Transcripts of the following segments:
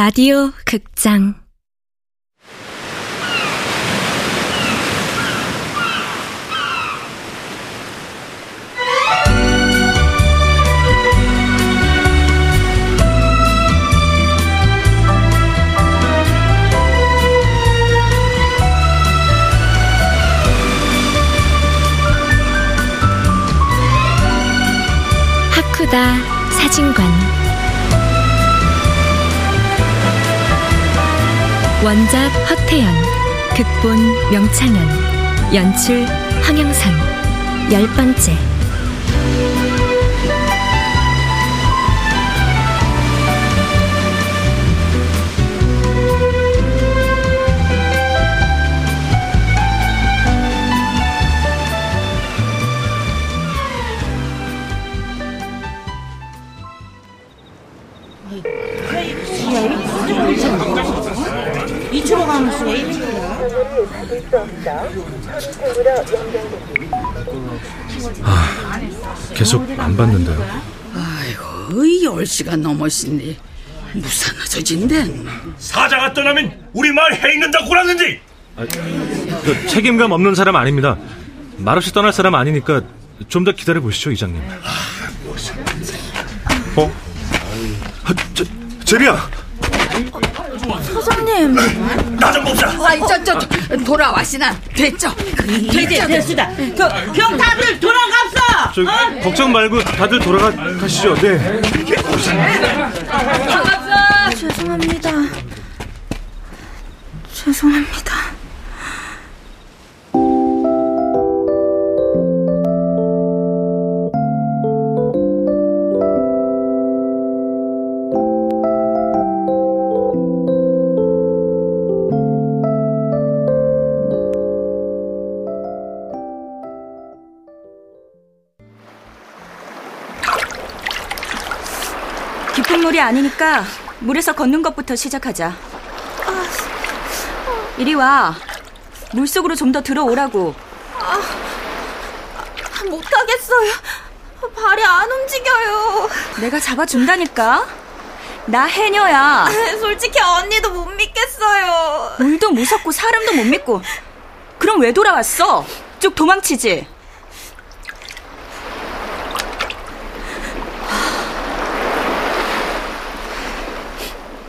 라디오 극장 하쿠다 사진관 원작 허태연, 극본 명창현, 연출 황영상, 10번째. 계속 안 봤는데요. 아이고, 10시간 넘었으니 무사나서진댄. 사자가 떠나면 우리 마을 해있는다고 그러는지. 책임감 없는 사람 아닙니다. 말없이 떠날 사람 아니니까 좀 더 기다려보시죠, 이장님. 어? 제비야! 서장님, 나 좀 봅시다. 돌아와시나 됐죠? 이제 됐수다. 병 다들 돌아갑사. 걱정 말고 다들 돌아가시죠. 네. 돌아갑사. 죄송합니다. 깊은 물이 아니니까 물에서 걷는 것부터 시작하자. 이리 와. 물속으로 좀 더 들어오라고. 못가겠어요. 발이 안 움직여요. 내가 잡아준다니까. 나 해녀야. 솔직히 언니도 못 믿겠어요. 물도 무섭고 사람도 못 믿고. 그럼 왜 돌아왔어? 쭉 도망치지.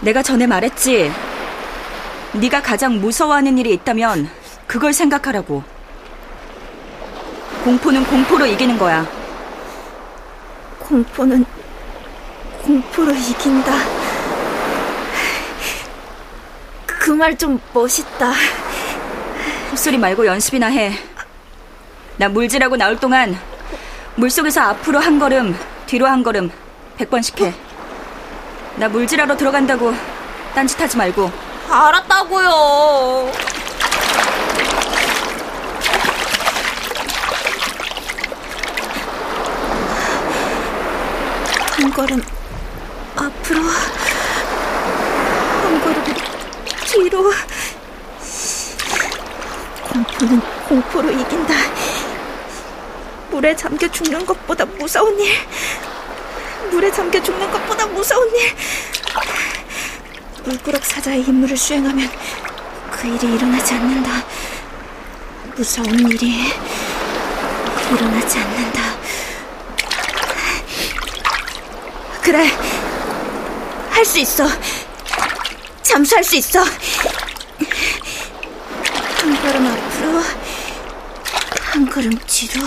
내가 전에 말했지. 네가 가장 무서워하는 일이 있다면 그걸 생각하라고. 공포는 공포로 이기는 거야. 공포는 공포로 이긴다. 그 말 좀 멋있다. 헛소리 말고 연습이나 해. 나 물질하고 나올 동안 물속에서 앞으로 한 걸음, 뒤로 한 걸음 100번씩 해. 나 물질하러 들어간다고 딴짓하지 말고. 알았다고요. 한 걸음 앞으로, 한 걸음 뒤로. 공포는 공포로 이긴다. 물에 잠겨 죽는 것보다 무서운 일. 물에 잠겨 죽는 것보다 무서운 일. 물구럭 사자의 임무를 수행하면 그 일이 일어나지 않는다. 무서운 일이 일어나지 않는다. 그래, 할 수 있어. 잠수할 수 있어. 한 걸음 앞으로, 한 걸음 뒤로,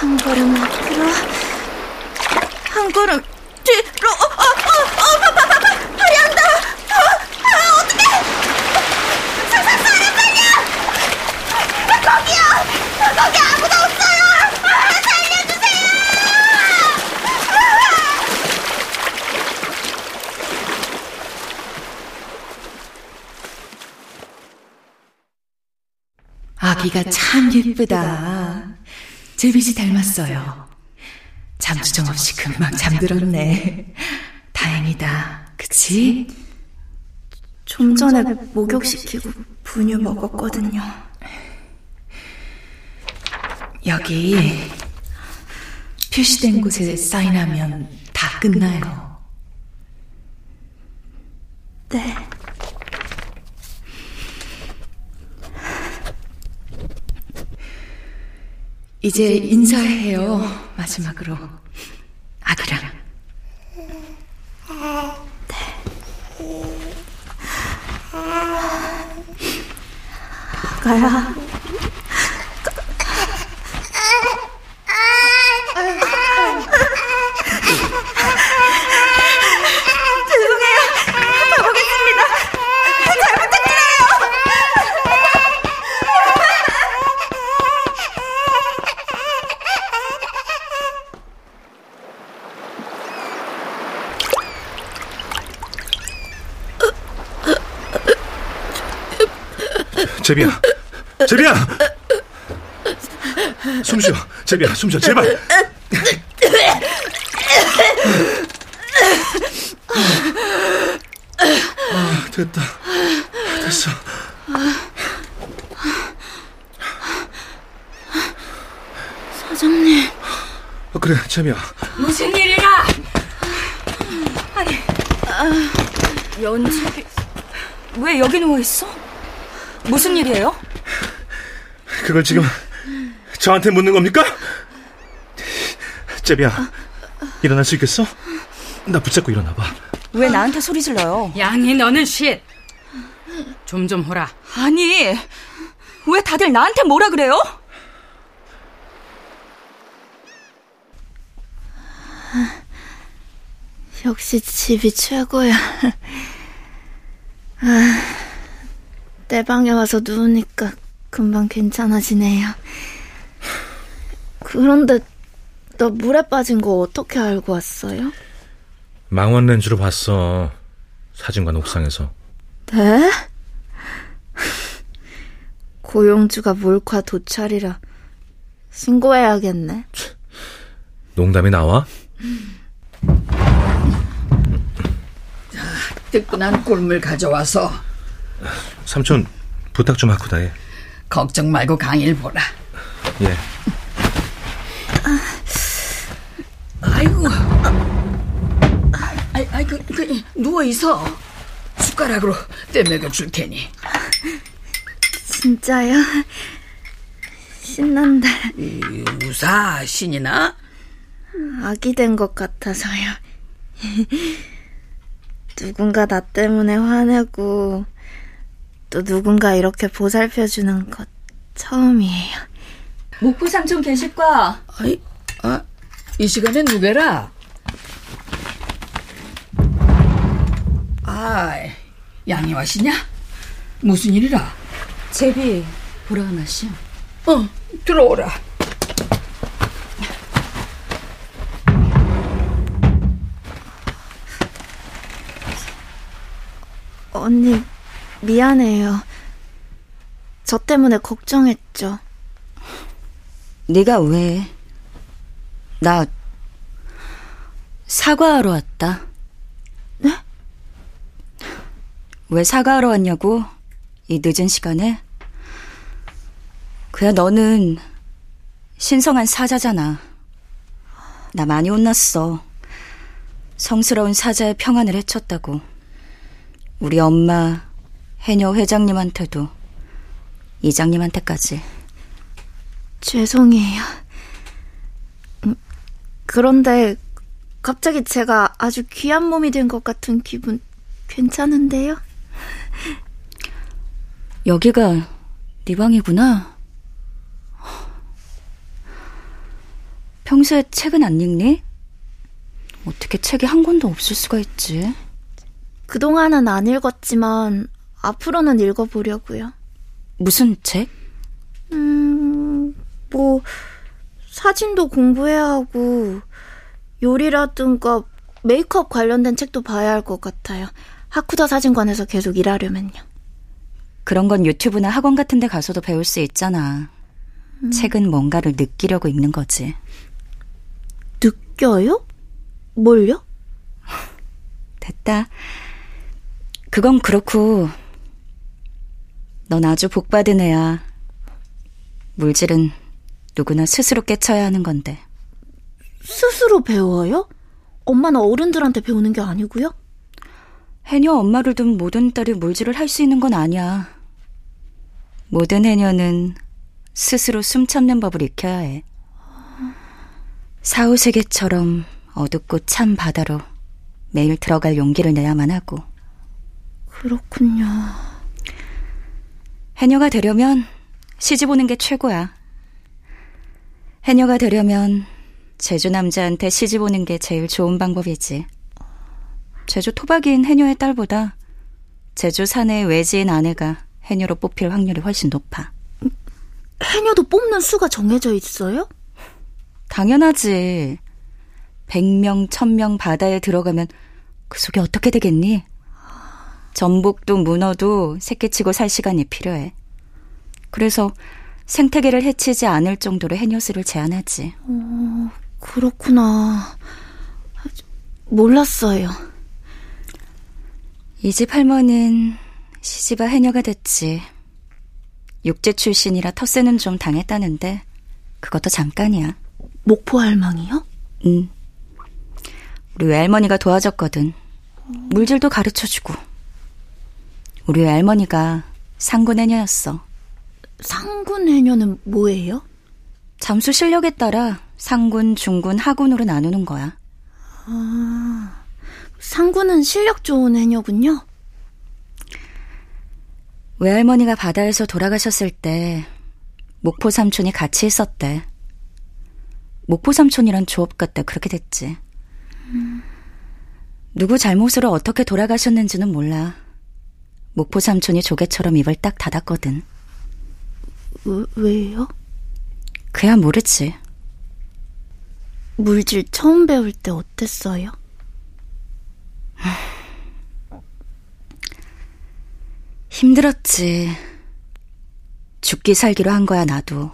한 걸음 앞으로, 한 걸음 뒤로. 발이 안다. 어떡해. 살려주세요. 거기 아무도 없어요. 살려주세요. 아기가 참 예쁘다. 제비지 닮았어요. 잠수정 없이 금방 잠들었네. 다행이다, 그치? 좀 전에 목욕시키고 분유 먹었거든요. 여기 표시된 곳에 사인하면 다 끝나요. 네. 이제 인사해요. 마지막으로 아기랑. 네. 가야. 제비야, 제비야, 숨 쉬어. 제비야, 숨 쉬어. 제발. 아, 됐다. 됐어. 사장님. 아, 그래, 제비야. 무슨 일이라? 아니, 연출이 왜 여기 누워 있어? 무슨 일이에요? 그걸 지금 저한테 묻는 겁니까? 제비야, 일어날 수 있겠어? 나 붙잡고 일어나봐. 왜 나한테 소리 질러요? 양이 너는 쉿! 좀 호라. 아니, 왜 다들 나한테 뭐라 그래요? 역시 집이 최고야. 내 방에 와서 누우니까 금방 괜찮아지네요. 그런데 너 물에 빠진 거 어떻게 알고 왔어요? 망원 렌즈로 봤어. 사진관 옥상에서. 네? 고용주가 몰카 도찰이라 신고해야겠네. 농담이 나와? 뜨끈한 꿀물 가져와서. 삼촌, 부탁 좀 하쿠다 해. 걱정 말고 강의를 보라. 예. 아이고. 아이고, 누워있어. 숟가락으로 떼먹여 줄 테니. 진짜요? 신난다. 우사, 신이나? 아기 된 것 같아서요. 누군가 나 때문에 화내고 또 누군가 이렇게 보살펴주는 것 처음이에요. 목포 삼촌 계실까? 이 시간에 누구라? 양이 와시냐? 무슨 일이라? 제비 보러 가나시오? 들어오라. 언니 미안해요. 저 때문에 걱정했죠. 네가 왜? 나 사과하러 왔다. 네? 왜 사과하러 왔냐고? 이 늦은 시간에? 그야 너는 신성한 사자잖아. 나 많이 혼났어. 성스러운 사자의 평안을 해쳤다고. 우리 엄마 해녀 회장님한테도, 이장님한테까지. 죄송해요. 그런데 갑자기 제가 아주 귀한 몸이 된 것 같은 기분 괜찮은데요? 여기가 네 방이구나. 평소에 책은 안 읽니? 어떻게 책이 한 권도 없을 수가 있지? 그동안은 안 읽었지만 앞으로는 읽어보려고요. 무슨 책? 사진도 공부해야 하고 요리라든가 메이크업 관련된 책도 봐야 할 것 같아요. 하쿠다 사진관에서 계속 일하려면요. 그런 건 유튜브나 학원 같은 데 가서도 배울 수 있잖아. 책은 뭔가를 느끼려고 읽는 거지. 느껴요? 뭘요? 됐다. 그건 그렇고 넌 아주 복받은 애야. 물질은 누구나 스스로 깨쳐야 하는 건데. 스스로 배워요? 엄마나 어른들한테 배우는 게 아니고요? 해녀 엄마를 둔 모든 딸이 물질을 할 수 있는 건 아니야. 모든 해녀는 스스로 숨 참는 법을 익혀야 해. 사후세계처럼 어둡고 찬 바다로 매일 들어갈 용기를 내야만 하고. 그렇군요. 해녀가 되려면 시집 오는 게 최고야. 해녀가 되려면 제주 남자한테 시집 오는 게 제일 좋은 방법이지. 제주 토박이인 해녀의 딸보다 제주 사내의 외지인 아내가 해녀로 뽑힐 확률이 훨씬 높아. 해녀도 뽑는 수가 정해져 있어요? 당연하지. 100명, 1000명 바다에 들어가면 그 속에 어떻게 되겠니? 전복도 문어도 새끼치고 살 시간이 필요해. 그래서 생태계를 해치지 않을 정도로 해녀수를 제한하지. 그렇구나. 몰랐어요. 이 집 할머니는 시집아 해녀가 됐지. 육제 출신이라 텃세는 좀 당했다는데 그것도 잠깐이야. 목포 할망이요? 응. 우리 외할머니가 도와줬거든. 물질도 가르쳐주고. 우리 외할머니가 상군 해녀였어. 상군 해녀는 뭐예요? 잠수 실력에 따라 상군, 중군, 하군으로 나누는 거야. 아, 상군은 실력 좋은 해녀군요. 외할머니가 바다에서 돌아가셨을 때 목포 삼촌이 같이 있었대. 목포 삼촌이란 조업 같다 그렇게 됐지. 누구 잘못으로 어떻게 돌아가셨는지는 몰라. 목포 삼촌이 조개처럼 입을 딱 닫았거든. 왜요? 그야 모르지. 물질 처음 배울 때 어땠어요? 힘들었지. 죽기 살기로 한 거야 나도.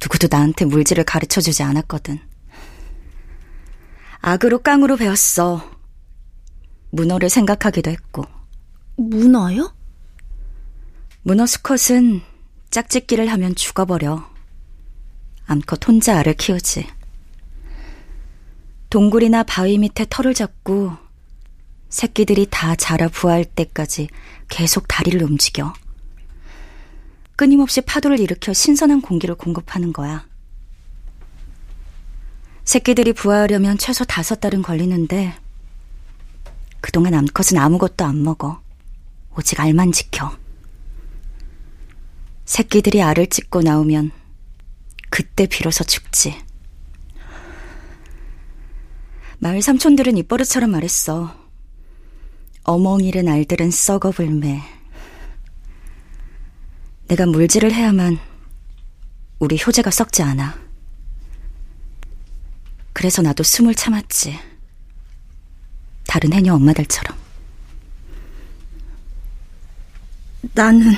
누구도 나한테 물질을 가르쳐주지 않았거든. 악으로 깡으로 배웠어. 문어를 생각하기도 했고. 문어요? 문어 수컷은 짝짓기를 하면 죽어버려. 암컷 혼자 알을 키우지. 동굴이나 바위 밑에 털을 잡고 새끼들이 다 자라 부화할 때까지 계속 다리를 움직여. 끊임없이 파도를 일으켜 신선한 공기를 공급하는 거야. 새끼들이 부화하려면 최소 5달은 걸리는데 그동안 암컷은 아무것도 안 먹어. 오직 알만 지켜. 새끼들이 알을 찢고 나오면 그때 비로소 죽지. 마을 삼촌들은 입버릇처럼 말했어. 어멍이른 알들은 썩어불매. 내가 물질을 해야만 우리 효재가 썩지 않아. 그래서 나도 숨을 참았지. 다른 해녀 엄마들처럼. 나는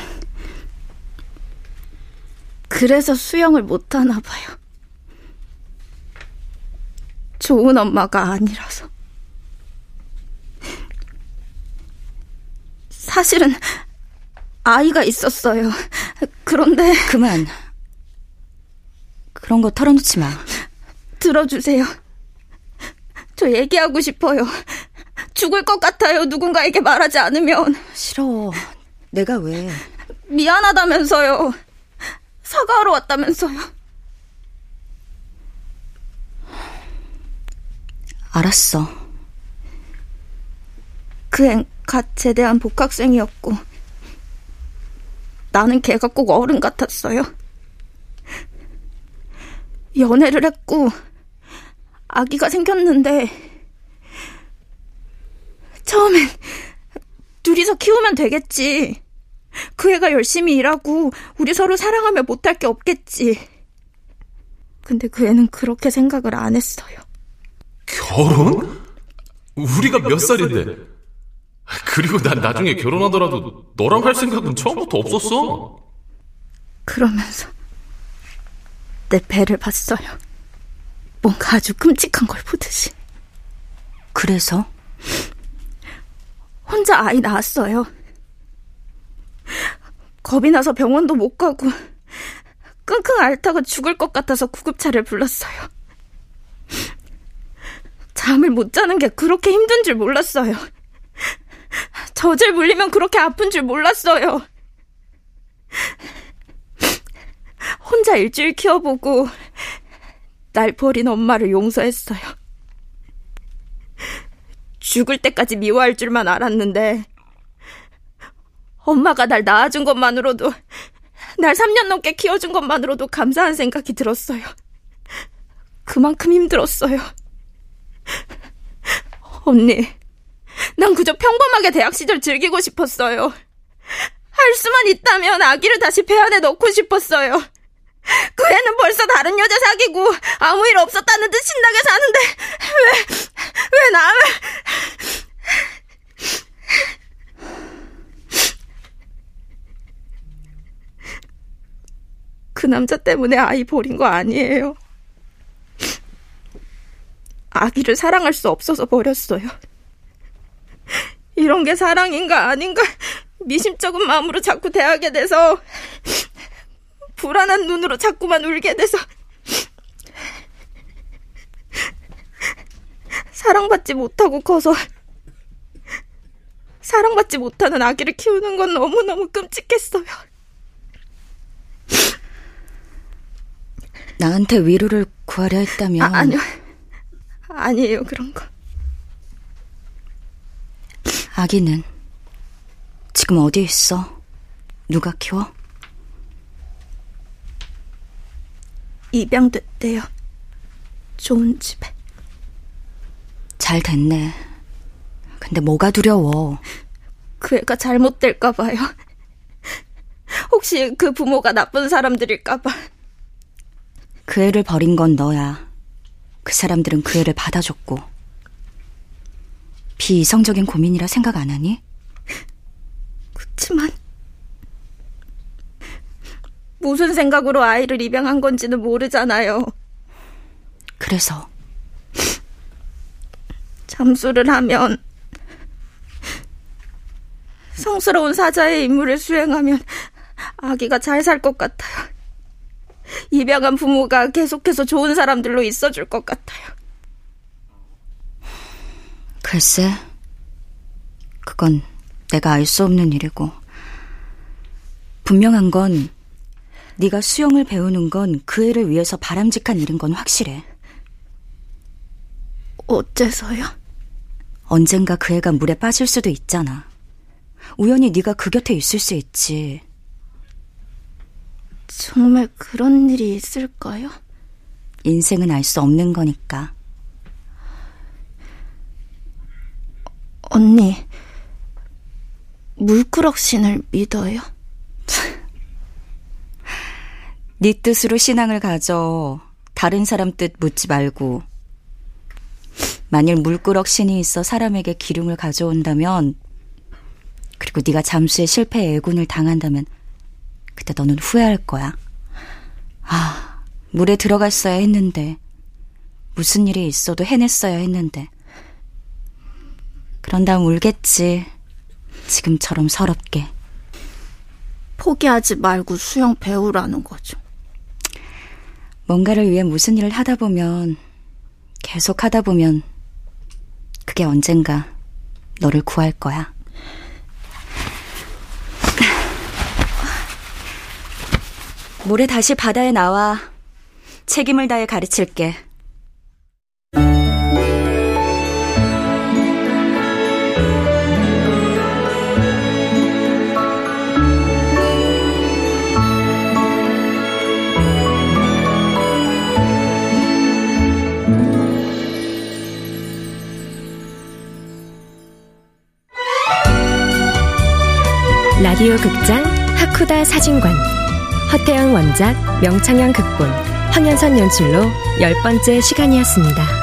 그래서 수영을 못하나 봐요. 좋은 엄마가 아니라서. 사실은 아이가 있었어요. 그런데... 그만. 그런 거 털어놓지 마. 들어주세요. 저 얘기하고 싶어요. 죽을 것 같아요. 누군가에게 말하지 않으면. 싫어. 내가 왜... 미안하다면서요. 사과하러 왔다면서요. 알았어. 그 앤 갓 제대한 복학생이었고 나는 걔가 꼭 어른 같았어요. 연애를 했고 아기가 생겼는데 처음엔 둘이서 키우면 되겠지. 그 애가 열심히 일하고 우리 서로 사랑하며 못할 게 없겠지. 근데 그 애는 그렇게 생각을 안 했어요. 결혼? 우리가 몇 살인데? 그리고 난 나중에 결혼하더라도 너랑 할 생각은 처음부터 없었어. 그러면서 내 배를 봤어요. 뭔가 아주 끔찍한 걸 보듯이. 그래서? 혼자 아이 낳았어요. 겁이 나서 병원도 못 가고 끙끙 앓다가 죽을 것 같아서 구급차를 불렀어요. 잠을 못 자는 게 그렇게 힘든 줄 몰랐어요. 젖을 물리면 그렇게 아픈 줄 몰랐어요. 혼자 일주일 키워보고 날 버린 엄마를 용서했어요. 죽을 때까지 미워할 줄만 알았는데 엄마가 날 낳아준 것만으로도, 날 3년 넘게 키워준 것만으로도 감사한 생각이 들었어요. 그만큼 힘들었어요. 언니, 난 그저 평범하게 대학 시절 즐기고 싶었어요. 할 수만 있다면 아기를 다시 배 안에 넣고 싶었어요. 그 애는 벌써 다른 여자 사귀고 아무 일 없었다는 듯 신나게 사는데 왜 나를... 그 남자 때문에 아이 버린 거 아니에요. 아기를 사랑할 수 없어서 버렸어요. 이런 게 사랑인가 아닌가 미심쩍은 마음으로 자꾸 대하게 돼서, 불안한 눈으로 자꾸만 울게 돼서, 사랑받지 못하고 커서 사랑받지 못하는 아기를 키우는 건 너무너무 끔찍했어요. 나한테 위로를 구하려 했다면... 아니에요 그런 거. 아기는 지금 어디에 있어? 누가 키워? 입양됐대요. 좋은 집에. 잘 됐네. 근데 뭐가 두려워? 그 애가 잘못될까 봐요. 혹시 그 부모가 나쁜 사람들일까 봐. 그 애를 버린 건 너야. 그 사람들은 그 애를 받아줬고. 비이성적인 고민이라 생각 안 하니? 그치만 무슨 생각으로 아이를 입양한 건지는 모르잖아요. 그래서? 잠수를 하면, 성스러운 사자의 임무를 수행하면 아기가 잘 살 것 같아요. 입양한 부모가 계속해서 좋은 사람들로 있어줄 것 같아요. 글쎄, 그건 내가 알 수 없는 일이고, 분명한 건 네가 수영을 배우는 건 그 애를 위해서 바람직한 일인 건 확실해. 어째서요? 언젠가 그 애가 물에 빠질 수도 있잖아. 우연히 네가 그 곁에 있을 수 있지. 정말 그런 일이 있을까요? 인생은 알 수 없는 거니까. 언니, 물끄럭신을 믿어요? 네 뜻으로 신앙을 가져. 다른 사람 뜻 묻지 말고. 만일 물끄럭신이 있어 사람에게 기름을 가져온다면, 그리고 네가 잠수에 실패에 애군을 당한다면 그때 너는 후회할 거야. 아, 물에 들어갔어야 했는데, 무슨 일이 있어도 해냈어야 했는데. 그런 다음 울겠지, 지금처럼 서럽게. 포기하지 말고 수영 배우라는 거죠. 뭔가를 위해 무슨 일을 하다 보면, 계속 하다 보면 그게 언젠가 너를 구할 거야. 모레 다시 바다에 나와. 책임을 다해 가르칠게. 라디오 극장 하쿠다 사진관. 허태연 원작, 명창현 극본, 황영상 연출로 10번째 시간이었습니다.